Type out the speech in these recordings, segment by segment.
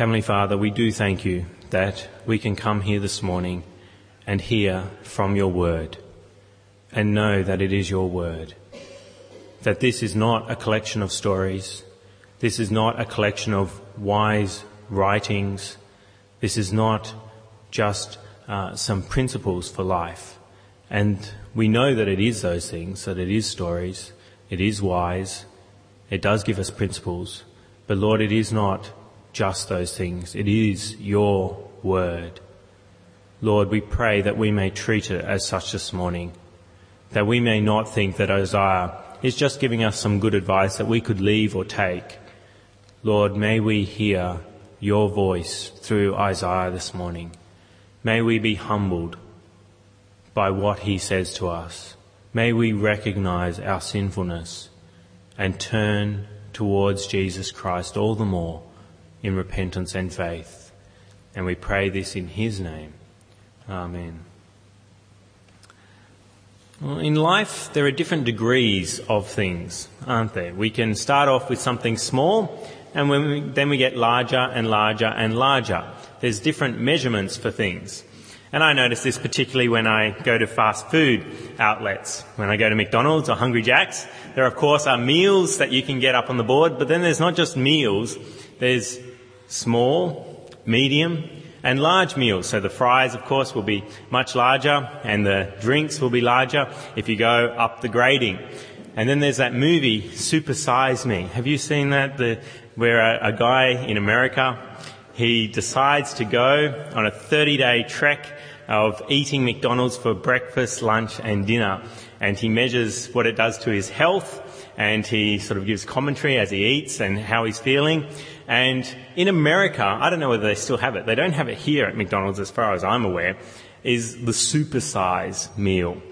Heavenly Father, we do thank you that we can come here this morning and hear from your word and know that it is your word, that this is not a collection of stories, this is not a collection of wise writings, this is not just some principles for life. And we know that it is those things, that it is stories, it is wise, it does give us principles, but Lord, it is not just those things. It is your word. Lord, we pray that we may treat it as such this morning, that we may not think that Isaiah is just giving us some good advice that we could leave or take. Lord, may we hear your voice through Isaiah this morning. May we be humbled by what he says to us. May we recognize our sinfulness and turn towards Jesus Christ all the more in repentance and faith. And we pray this in his name. Amen. Well, in life, there are different degrees of things, aren't there? We can start off with something small, and then we get larger and larger and larger. There's different measurements for things. And I notice this particularly when I go to fast food outlets. When I go to McDonald's or Hungry Jack's, there, of course, are meals that you can get up on the board, but then there's not just meals. There's small, medium, and large meals. So the fries, of course, will be much larger, and the drinks will be larger if you go up the grading. And then there's that movie, Super Size Me. Have you seen that? Where a guy in America, he decides to go on a 30-day trek of eating McDonald's for breakfast, lunch and dinner. And he measures what it does to his health, and he sort of gives commentary as he eats and how he's feeling. And in America, I don't know whether they still have it, they don't have it here at McDonald's as far as I'm aware, is the supersize meal,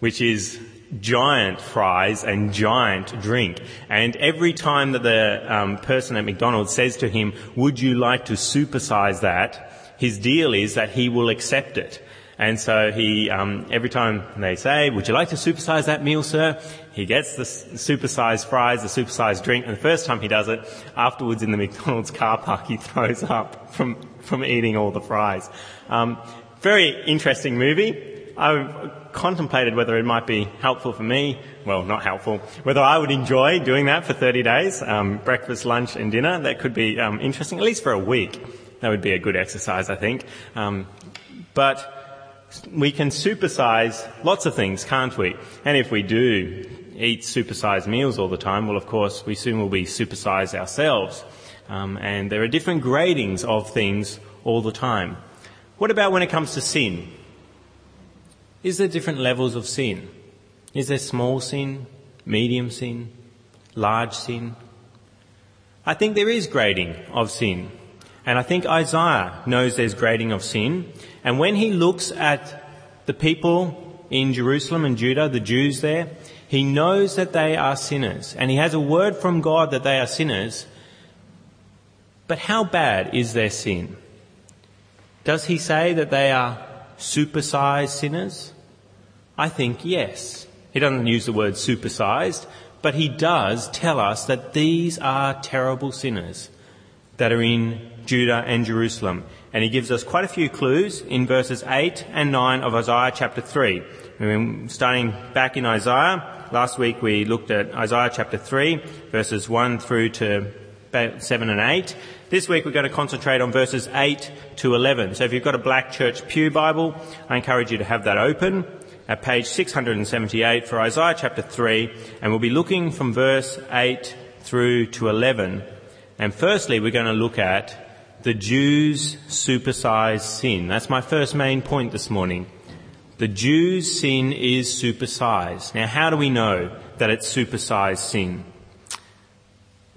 which is giant fries and giant drink. And every time that the person at McDonald's says to him, would you like to supersize that, his deal is that he will accept it. And so he, every time they say, would you like to supersize that meal, sir? He gets the supersized fries, the supersized drink, and the first time he does it, afterwards in the McDonald's car park, he throws up from eating all the fries. Very interesting movie. I've contemplated whether it might be helpful for me, well, not helpful, whether I would enjoy doing that for 30 days, breakfast, lunch and dinner. That could be interesting, at least for a week. That would be a good exercise, I think. But we can supersize lots of things, can't we? And if we do eat supersized meals all the time, well, of course, we soon will be supersized ourselves. And there are different gradings of things all the time. What about when it comes to sin? Is there different levels of sin? Is there small sin, medium sin, large sin? I think there is grading of sin. And I think Isaiah knows there's grading of sin. And when he looks at the people in Jerusalem and Judah, the Jews there, he knows that they are sinners. And he has a word from God that they are sinners. But how bad is their sin? Does he say that they are supersized sinners? I think yes. He doesn't use the word supersized, but he does tell us that these are terrible sinners that are in Judah and Jerusalem. And he gives us quite a few clues in verses 8 and 9 of Isaiah chapter 3. And starting back in Isaiah, last week we looked at Isaiah chapter 3, verses 1 through to 7 and 8. This week we're going to concentrate on verses 8 to 11. So if you've got a black church pew Bible, I encourage you to have that open at page 678 for Isaiah chapter 3, and we'll be looking from verse 8 through to 11. And firstly, we're going to look at the Jews' supersized sin. That's my first main point this morning. The Jews' sin is supersized. Now, how do we know that it's supersized sin?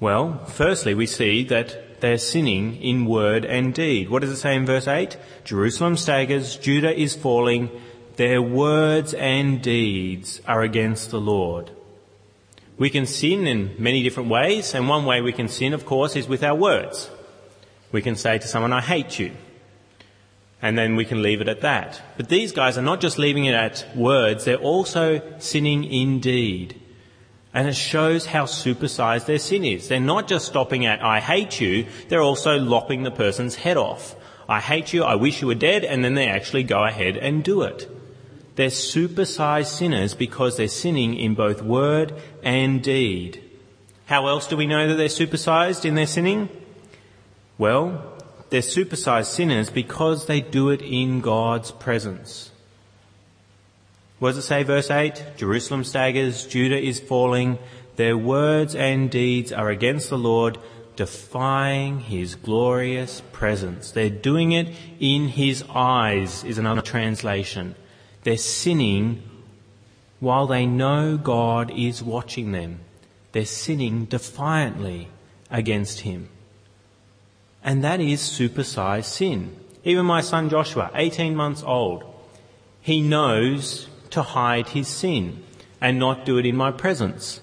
Well, firstly, we see that they're sinning in word and deed. What does it say in verse 8? Jerusalem staggers, Judah is falling, their words and deeds are against the Lord. We can sin in many different ways, and one way we can sin, of course, is with our words. We can say to someone, I hate you, and then we can leave it at that. But these guys are not just leaving it at words, they're also sinning in deed. And it shows how supersized their sin is. They're not just stopping at, I hate you, they're also lopping the person's head off. I hate you, I wish you were dead, and then they actually go ahead and do it. They're supersized sinners because they're sinning in both word and deed. How else do we know that they're supersized in their sinning? Well, they're supersized sinners because they do it in God's presence. What does it say, verse 8? Jerusalem staggers, Judah is falling, their words and deeds are against the Lord, defying his glorious presence. They're doing it in his eyes, is another translation. They're sinning while they know God is watching them. They're sinning defiantly against him. And that is supersized sin. Even my son Joshua, 18 months old, he knows to hide his sin and not do it in my presence.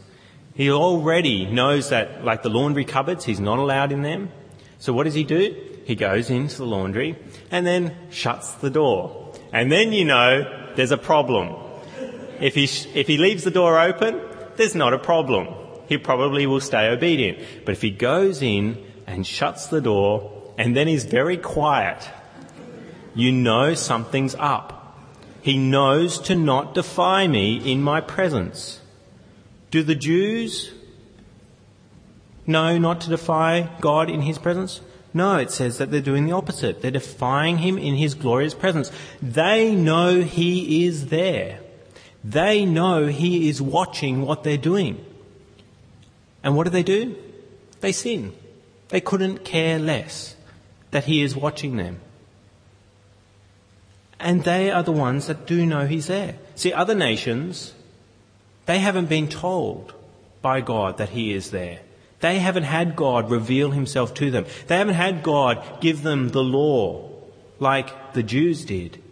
He already knows that, like the laundry cupboards, he's not allowed in them. So what does he do? He goes into the laundry and then shuts the door. And then you know there's a problem. If he leaves the door open, there's not a problem. He probably will stay obedient. But if he goes in and shuts the door and then is very quiet, you know something's up. He knows to not defy me in my presence. Do the Jews know not to defy God in his presence? No, it says that they're doing the opposite. They're defying him in his glorious presence. They know he is there. They know he is watching what they're doing. And what do? They sin. They couldn't care less that he is watching them. And they are the ones that do know he's there. See, other nations, they haven't been told by God that he is there. They haven't had God reveal himself to them. They haven't had God give them the law like the Jews did.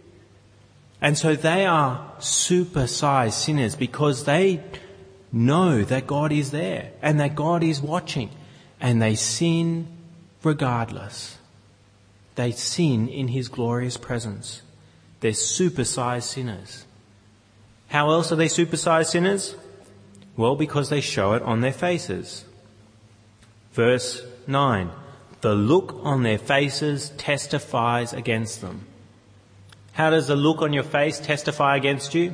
And so they are supersized sinners because they know that God is there and that God is watching. And they sin regardless. They sin in his glorious presence. They're supersized sinners. How else are they supersized sinners? Well, because they show it on their faces. Verse 9, the look on their faces testifies against them. How does the look on your face testify against you?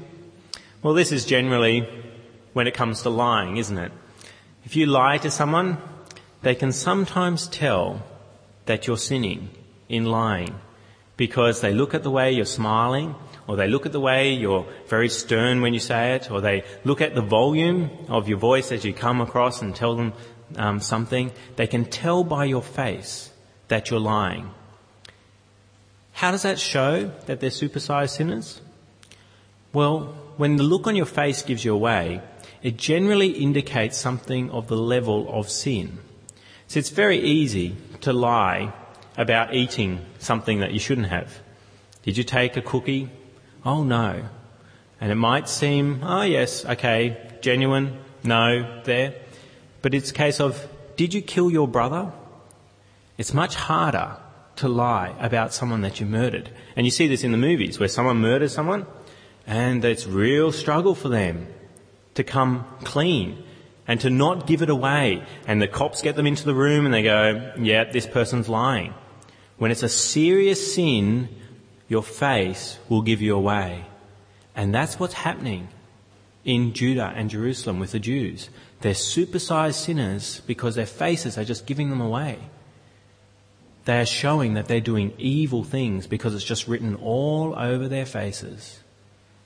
Well, this is generally when it comes to lying, isn't it? If you lie to someone, they can sometimes tell that you're sinning in lying. Because they look at the way you're smiling, or they look at the way you're very stern when you say it, or they look at the volume of your voice as you come across and tell them something. They can tell by your face that you're lying. How does that show that they're supersized sinners? Well, when the look on your face gives you away, it generally indicates something of the level of sin. So it's very easy to lie about eating something that you shouldn't have. Did you take a cookie? Oh, no. And it might seem, oh, yes, okay, genuine, no, there. But it's a case of, did you kill your brother? It's much harder to lie about someone that you murdered. And you see this in the movies where someone murders someone and it's real struggle for them to come clean and to not give it away. And the cops get them into the room and they go, yeah, this person's lying. When it's a serious sin, your face will give you away. And that's what's happening in Judah and Jerusalem with the Jews. They're supersized sinners because their faces are just giving them away. They are showing that they're doing evil things because it's just written all over their faces.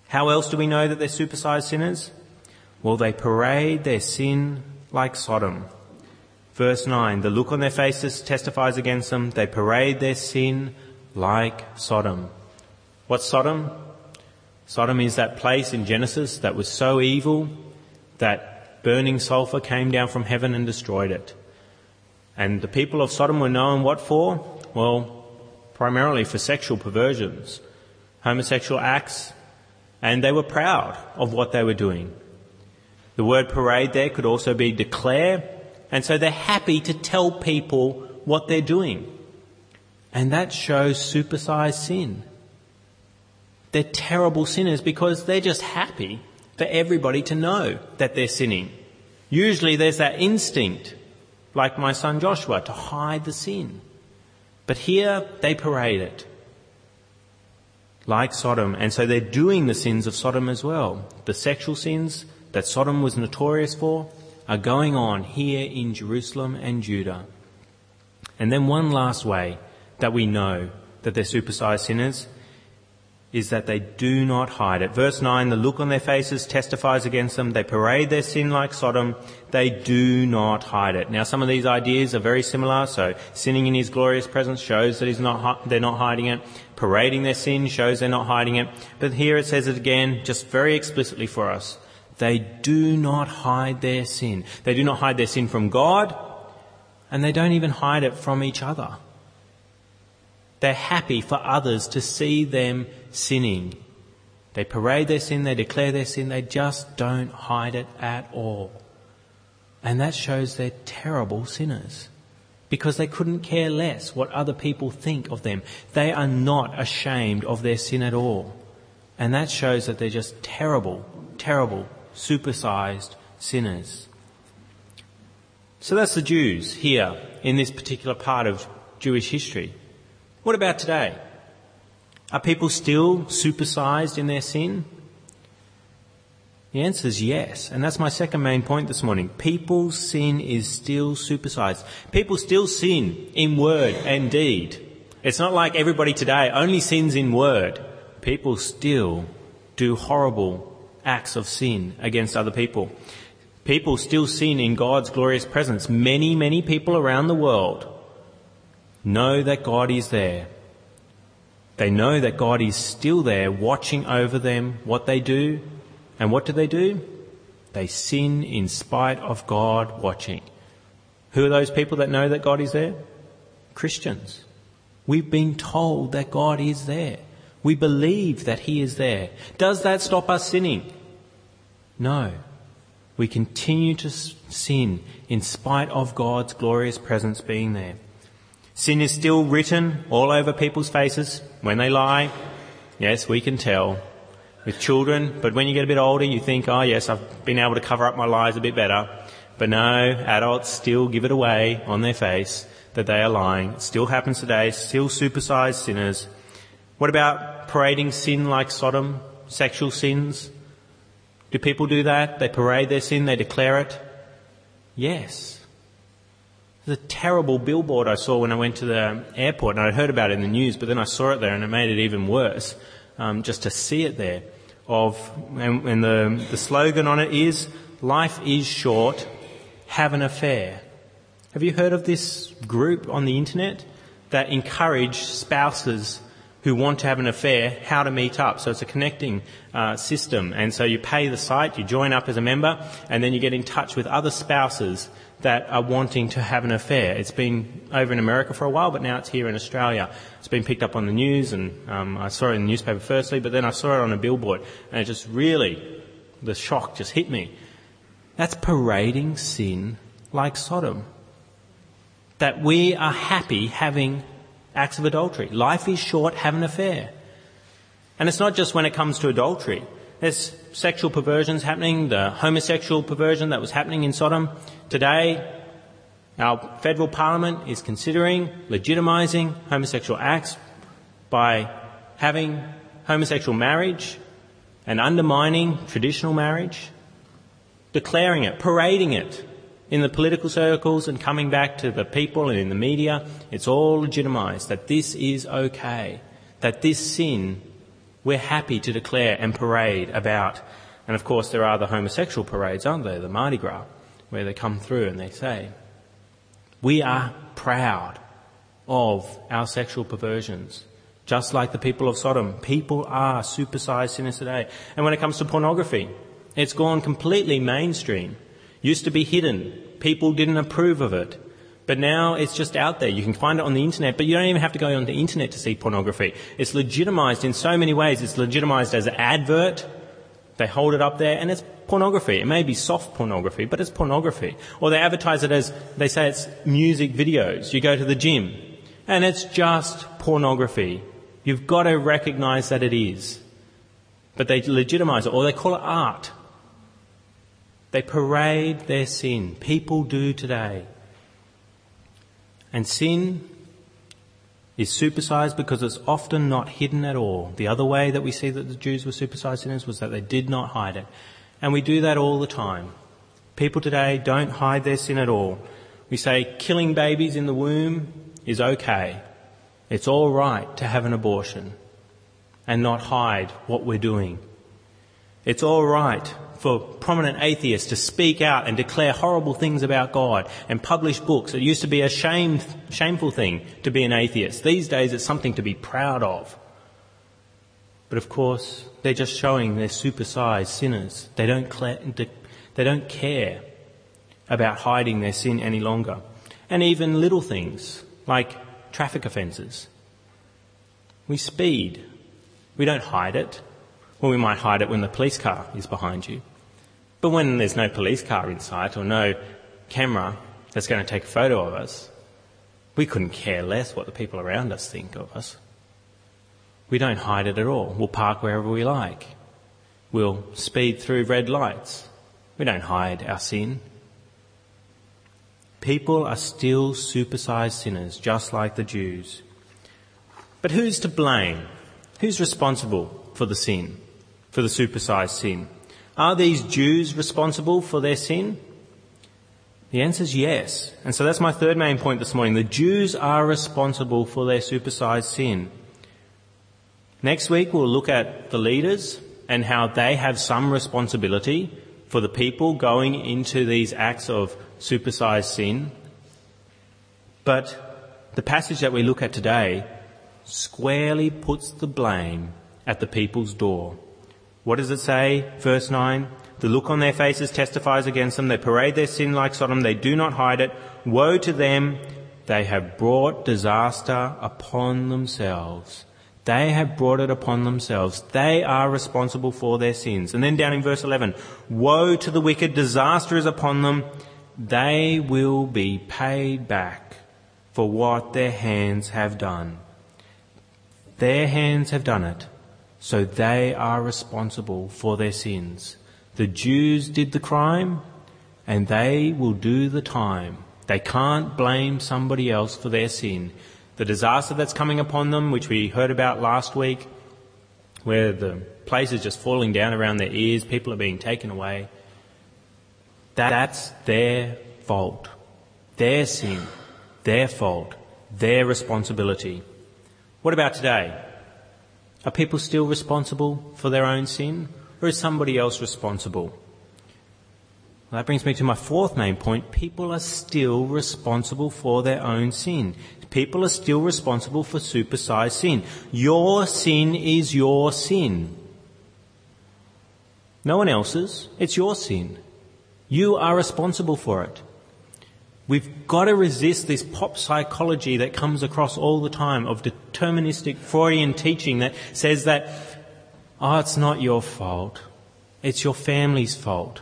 How else do we know that they're supersized sinners? Well, they parade their sin like Sodom. Verse 9, the look on their faces testifies against them. They parade their sin like Sodom. What's Sodom? Sodom is that place in Genesis that was so evil that burning sulfur came down from heaven and destroyed it. And the people of Sodom were known what for? Well, primarily for sexual perversions, homosexual acts, and they were proud of what they were doing. The word parade there could also be declare. And so they're happy to tell people what they're doing. And that shows supersized sin. They're terrible sinners because they're just happy for everybody to know that they're sinning. Usually there's that instinct, like my son Joshua, to hide the sin. But here they parade it, like Sodom. And so they're doing the sins of Sodom as well. The sexual sins that Sodom was notorious for are going on here in Jerusalem and Judah. And then one last way that we know that they're supersized sinners is that they do not hide it. Verse 9, the look on their faces testifies against them. They parade their sin like Sodom. They do not hide it. Now, some of these ideas are very similar. So sinning in his glorious presence shows that they're not hiding it. Parading their sin shows they're not hiding it. But here it says it again, just very explicitly for us. They do not hide their sin. They do not hide their sin from God, and they don't even hide it from each other. They're happy for others to see them sinning. They parade their sin, they declare their sin, they just don't hide it at all. And that shows they're terrible sinners, because they couldn't care less what other people think of them. They are not ashamed of their sin at all. And that shows that they're just terrible, supersized sinners. So that's the Jews here in this particular part of Jewish history. What about today? Are people still supersized in their sin? The answer is yes. And that's my second main point this morning. People's sin is still supersized. People still sin in word and deed. It's not like everybody today only sins in word. People still do horrible acts of sin against other people. People still sin in God's glorious presence. Many, many people around the world know that God is there. They know that God is still there watching over them, what they do. And what do? They sin in spite of God watching. Who are those people that know that God is there? Christians. We've been told that God is there. We believe that he is there. Does that stop us sinning? No. We continue to sin in spite of God's glorious presence being there. Sin is still written all over people's faces when they lie. Yes, we can tell. With children, but when you get a bit older, you think, oh yes, I've been able to cover up my lies a bit better. But no, adults still give it away on their face that they are lying. It still happens today, still supersized sinners. What about parading sin like Sodom, sexual sins? Do people do that? They parade their sin, they declare it? Yes. There's a terrible billboard I saw when I went to the airport, and I heard about it in the news, but then I saw it there and it made it even worse, just to see it there. And the slogan on it is, life is short, have an affair. Have you heard of this group on the internet that encourage spouses who want to have an affair, how to meet up? So it's a connecting system. And so you pay the site, you join up as a member, and then you get in touch with other spouses that are wanting to have an affair. It's been over in America for a while, but now it's here in Australia. It's been picked up on the news, and I saw it in the newspaper firstly, but then I saw it on a billboard, and it just really, the shock just hit me. That's parading sin like Sodom. That we are happy having acts of adultery. Life is short, have an affair. And it's not just when it comes to adultery. There's sexual perversions happening, the homosexual perversion that was happening in Sodom. Today, our federal parliament is considering legitimising homosexual acts by having homosexual marriage and undermining traditional marriage, declaring it, parading it in the political circles and coming back to the people and in the media. It's all legitimised that this is okay, that this sin we're happy to declare and parade about. And of course there are the homosexual parades, aren't there? The Mardi Gras, where they come through and they say, we are proud of our sexual perversions. Just like the people of Sodom, people are supersized sinners today. And when it comes to pornography, it's gone completely mainstream. Used to be hidden. People didn't approve of it. But now it's just out there. You can find it on the internet, but you don't even have to go on the internet to see pornography. It's legitimized in so many ways. It's legitimized as an advert. They hold it up there and it's pornography. It may be soft pornography, but it's pornography. Or they advertise it as, they say it's music videos. You go to the gym and it's just pornography. You've got to recognize that it is. But they legitimize it, or they call it art. They parade their sin. People do today. And sin is supersized because it's often not hidden at all. The other way that we see that the Jews were supersized sinners was that they did not hide it. And we do that all the time. People today don't hide their sin at all. We say killing babies in the womb is okay. It's all right to have an abortion and not hide what we're doing. It's all right for prominent atheists to speak out and declare horrible things about God and publish books. It used to be a shameful thing to be an atheist. These days it's something to be proud of. But of course, they're just showing they're supersized sinners. They don't care about hiding their sin any longer. And even little things like traffic offences. We speed. We don't hide it. Well, we might hide it when the police car is behind you. But when there's no police car in sight or no camera that's going to take a photo of us, we couldn't care less what the people around us think of us. We don't hide it at all. We'll park wherever we like. We'll speed through red lights. We don't hide our sin. People are still supersized sinners, just like the Jews. But who's to blame? Who's responsible for the sin, for the supersized sin? Are these Jews responsible for their sin? The answer is yes. And so that's my third main point this morning. The Jews are responsible for their supersized sin. Next week we'll look at the leaders and how they have some responsibility for the people going into these acts of supersized sin. But the passage that we look at today squarely puts the blame at the people's door. What does it say? Verse 9, the look on their faces testifies against them. They parade their sin like Sodom. They do not hide it. Woe to them. They have brought disaster upon themselves. They have brought it upon themselves. They are responsible for their sins. And then down in verse 11, woe to the wicked. Disaster is upon them. They will be paid back for what their hands have done. Their hands have done it. So they are responsible for their sins. The Jews did the crime and they will do the time. They can't blame somebody else for their sin. The disaster that's coming upon them, which we heard about last week, where the place is just falling down around their ears, people are being taken away, that's their fault. Their sin, their fault, their responsibility. What about today? Are people still responsible for their own sin? Or is somebody else responsible? Well, that brings me to my fourth main point. People are still responsible for their own sin. People are still responsible for supersized sin. Your sin is your sin. No one else's. It's your sin. You are responsible for it. We've got to resist this pop psychology that comes across all the time of deterministic Freudian teaching that says that, oh, it's not your fault. It's your family's fault.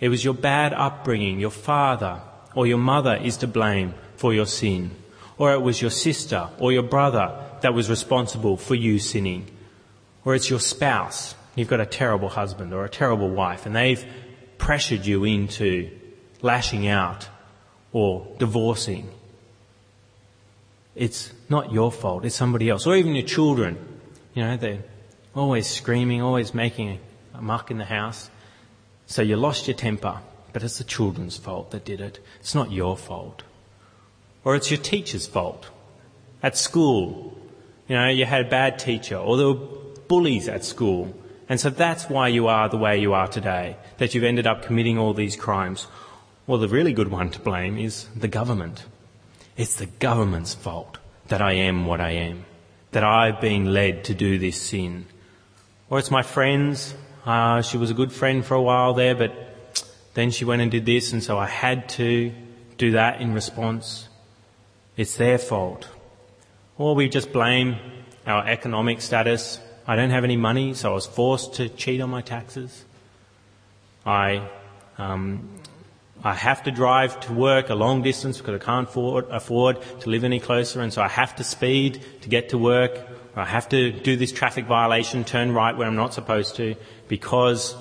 It was your bad upbringing. Your father or your mother is to blame for your sin. Or it was your sister or your brother that was responsible for you sinning. Or it's your spouse. You've got a terrible husband or a terrible wife and they've pressured you into lashing out or divorcing. It's not your fault, it's somebody else. Or even your children. You know, they're always screaming, always making a muck in the house. So you lost your temper, but it's the children's fault that did it. It's not your fault. Or it's your teacher's fault. At school, you know, you had a bad teacher or there were bullies at school. And so that's why you are the way you are today, that you've ended up committing all these crimes. Well, the really good one to blame is the government. It's the government's fault that I am what I am, that I've been led to do this sin. Or it's my friends. She was a good friend for a while there, but then she went and did this, and so I had to do that in response. It's their fault. Or we just blame our economic status. I don't have any money, so I was forced to cheat on my taxes. I have to drive to work a long distance because I can't afford to live any closer, and so I have to speed to get to work, or I have to do this traffic violation, turn right where I'm not supposed to, because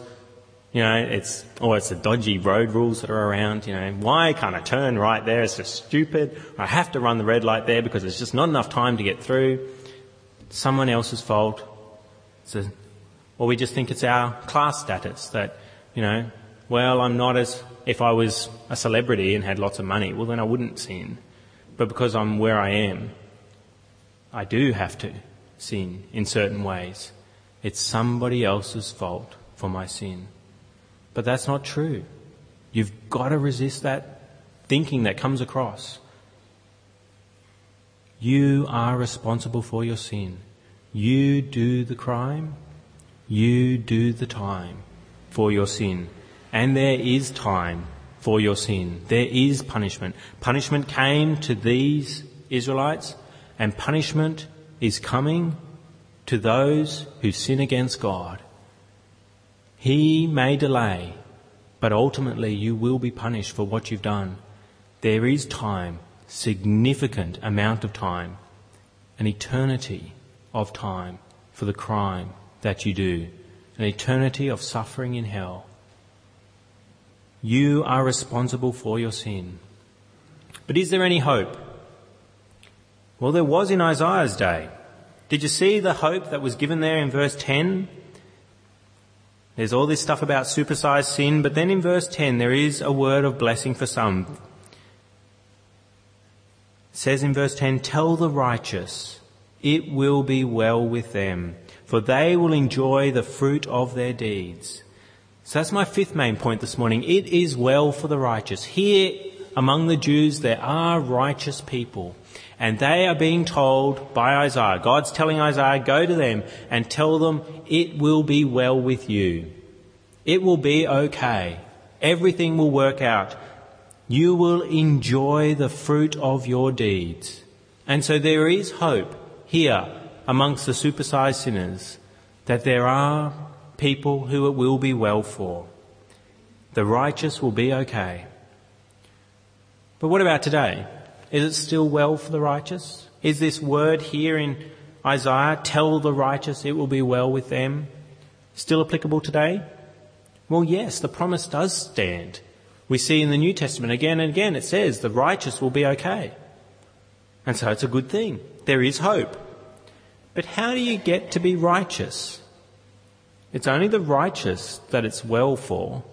You know, it's the dodgy road rules that are around. You know, why can't I turn right there? It's just stupid. I have to run the red light there because there's just not enough time to get through. It's someone else's fault. Or we just think it's our class status that, you know, well, I'm not as, if I was a celebrity and had lots of money, well, then I wouldn't sin. But because I'm where I am, I do have to sin in certain ways. It's somebody else's fault for my sin. But that's not true. You've got to resist that thinking that comes across. You are responsible for your sin. You do the crime. You do the time for your sin. And there is time for your sin. There is punishment. Punishment came to these Israelites, and punishment is coming to those who sin against God. He may delay, but ultimately you will be punished for what you've done. There is time, significant amount of time, an eternity of time for the crime that you do, an eternity of suffering in hell. You are responsible for your sin. But is there any hope? Well, there was in Isaiah's day. Did you see the hope that was given there in verse 10? There's all this stuff about supersized sin, but then in verse 10 there is a word of blessing for some. It says in verse 10, "Tell the righteous, it will be well with them, for they will enjoy the fruit of their deeds." So that's my fifth main point this morning. It is well for the righteous. Here among the Jews there are righteous people, and they are being told by Isaiah. God's telling Isaiah, go to them and tell them it will be well with you. It will be okay. Everything will work out. You will enjoy the fruit of your deeds. And so there is hope here amongst the supersized sinners that there are people who it will be well for. The righteous will be okay. But what about today? Is it still well for the righteous? Is this word here in Isaiah, tell the righteous it will be well with them, still applicable today? Well, yes, the promise does stand. We see in the New Testament again and again it says the righteous will be okay. And so it's a good thing. There is hope. But how do you get to be righteous? It's only the righteous that it's well for.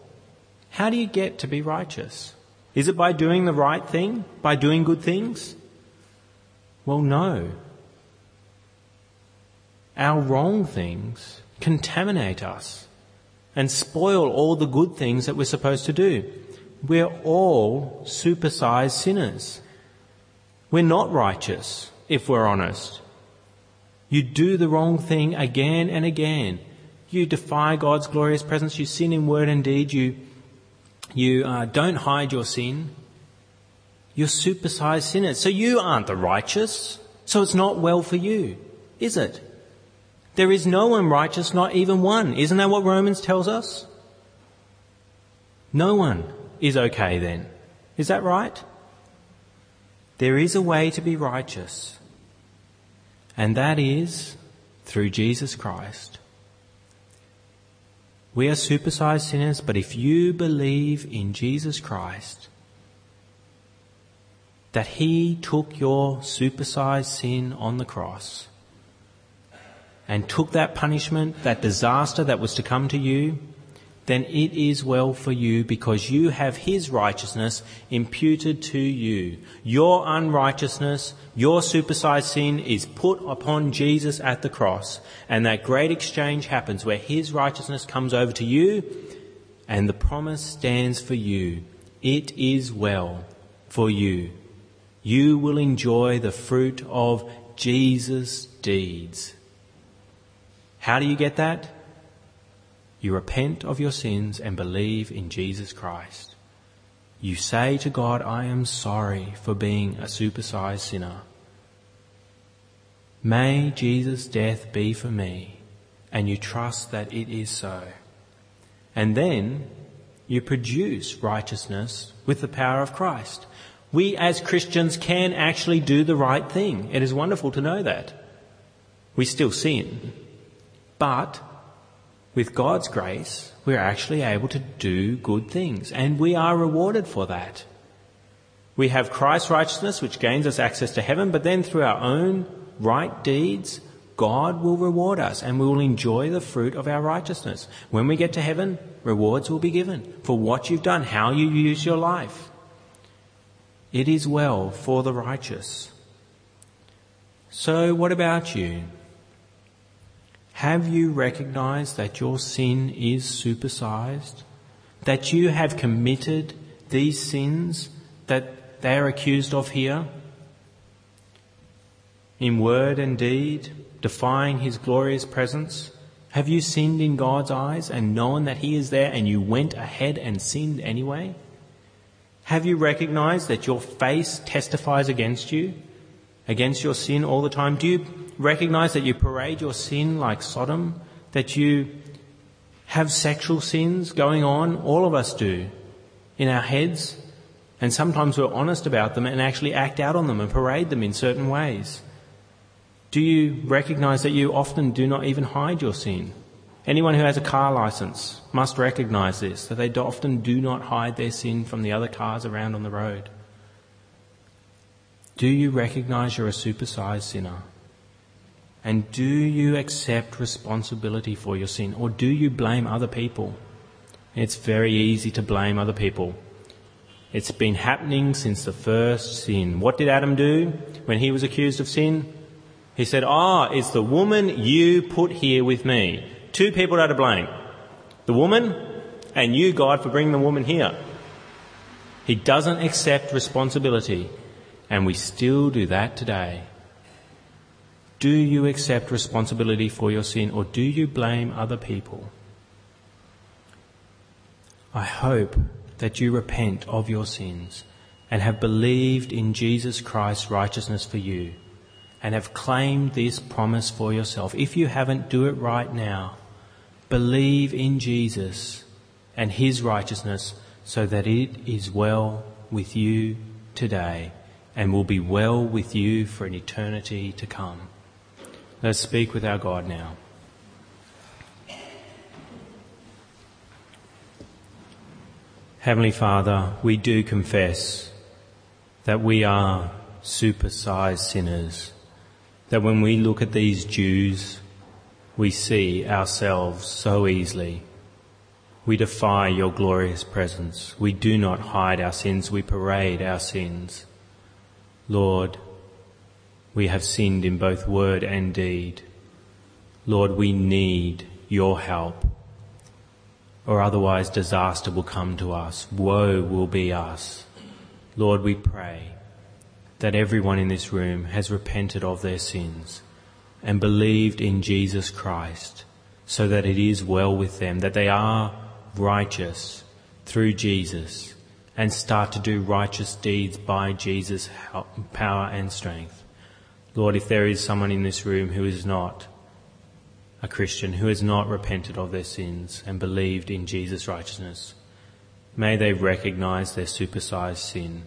How do you get to be righteous? Is it by doing the right thing? By doing good things? Well, no. Our wrong things contaminate us and spoil all the good things that we're supposed to do. We're all supersized sinners. We're not righteous, if we're honest. You do the wrong thing again and again. You defy God's glorious presence. You sin in word and deed. You don't hide your sin. You're supersized sinners. So you aren't the righteous. So it's not well for you, is it? There is no one righteous, not even one. Isn't that what Romans tells us? No one is okay then. Is that right? There is a way to be righteous, and that is through Jesus Christ. We are supersized sinners, but if you believe in Jesus Christ, that he took your supersized sin on the cross and took that punishment, that disaster that was to come to you, then it is well for you because you have his righteousness imputed to you. Your unrighteousness, your supersized sin is put upon Jesus at the cross, and that great exchange happens where his righteousness comes over to you, and the promise stands for you. It is well for you. You will enjoy the fruit of Jesus' deeds. How do you get that? You repent of your sins and believe in Jesus Christ. You say to God, I am sorry for being a supersized sinner. May Jesus' death be for me, and you trust that it is so. And then you produce righteousness with the power of Christ. We as Christians can actually do the right thing. It is wonderful to know that. We still sin, but with God's grace, we're actually able to do good things, and we are rewarded for that. We have Christ's righteousness, which gains us access to heaven, but then through our own right deeds, God will reward us and we will enjoy the fruit of our righteousness. When we get to heaven, rewards will be given for what you've done, how you use your life. It is well for the righteous. So what about you? Have you recognized that your sin is supersized? That you have committed these sins that they are accused of here, in word and deed, defying his glorious presence? Have you sinned in God's eyes and known that he is there, and you went ahead and sinned anyway? Have you recognized that your face testifies against you, against your sin all the time? Do you recognize that you parade your sin like Sodom, that you have sexual sins going on? All of us do, in our heads. And sometimes we're honest about them and actually act out on them and parade them in certain ways. Do you recognise that you often do not even hide your sin? Anyone who has a car licence must recognise this, that they often do not hide their sin from the other cars around on the road. Do you recognise you're a supersized sinner? And do you accept responsibility for your sin, or do you blame other people? It's very easy to blame other people. It's been happening since the first sin. What did Adam do when he was accused of sin? He said, it's the woman you put here with me. Two people are to blame. The woman and you, God, for bringing the woman here. He doesn't accept responsibility, and we still do that today. Do you accept responsibility for your sin, or do you blame other people? I hope that you repent of your sins and have believed in Jesus Christ's righteousness for you and have claimed this promise for yourself. If you haven't, do it right now. Believe in Jesus and his righteousness so that it is well with you today and will be well with you for an eternity to come. Let's speak with our God now. Heavenly Father, we do confess that we are supersized sinners, that when we look at these Jews, we see ourselves so easily. We defy your glorious presence. We do not hide our sins. We parade our sins. Lord, we have sinned in both word and deed. Lord, we need your help, or otherwise disaster will come to us. Woe will be us. Lord, we pray that everyone in this room has repented of their sins and believed in Jesus Christ so that it is well with them, that they are righteous through Jesus and start to do righteous deeds by Jesus' power and strength. Lord, if there is someone in this room who is not a Christian, who has not repented of their sins and believed in Jesus' righteousness, may they recognise their supersized sin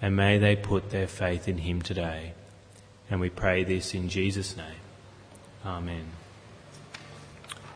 and may they put their faith in him today. And we pray this in Jesus' name. Amen.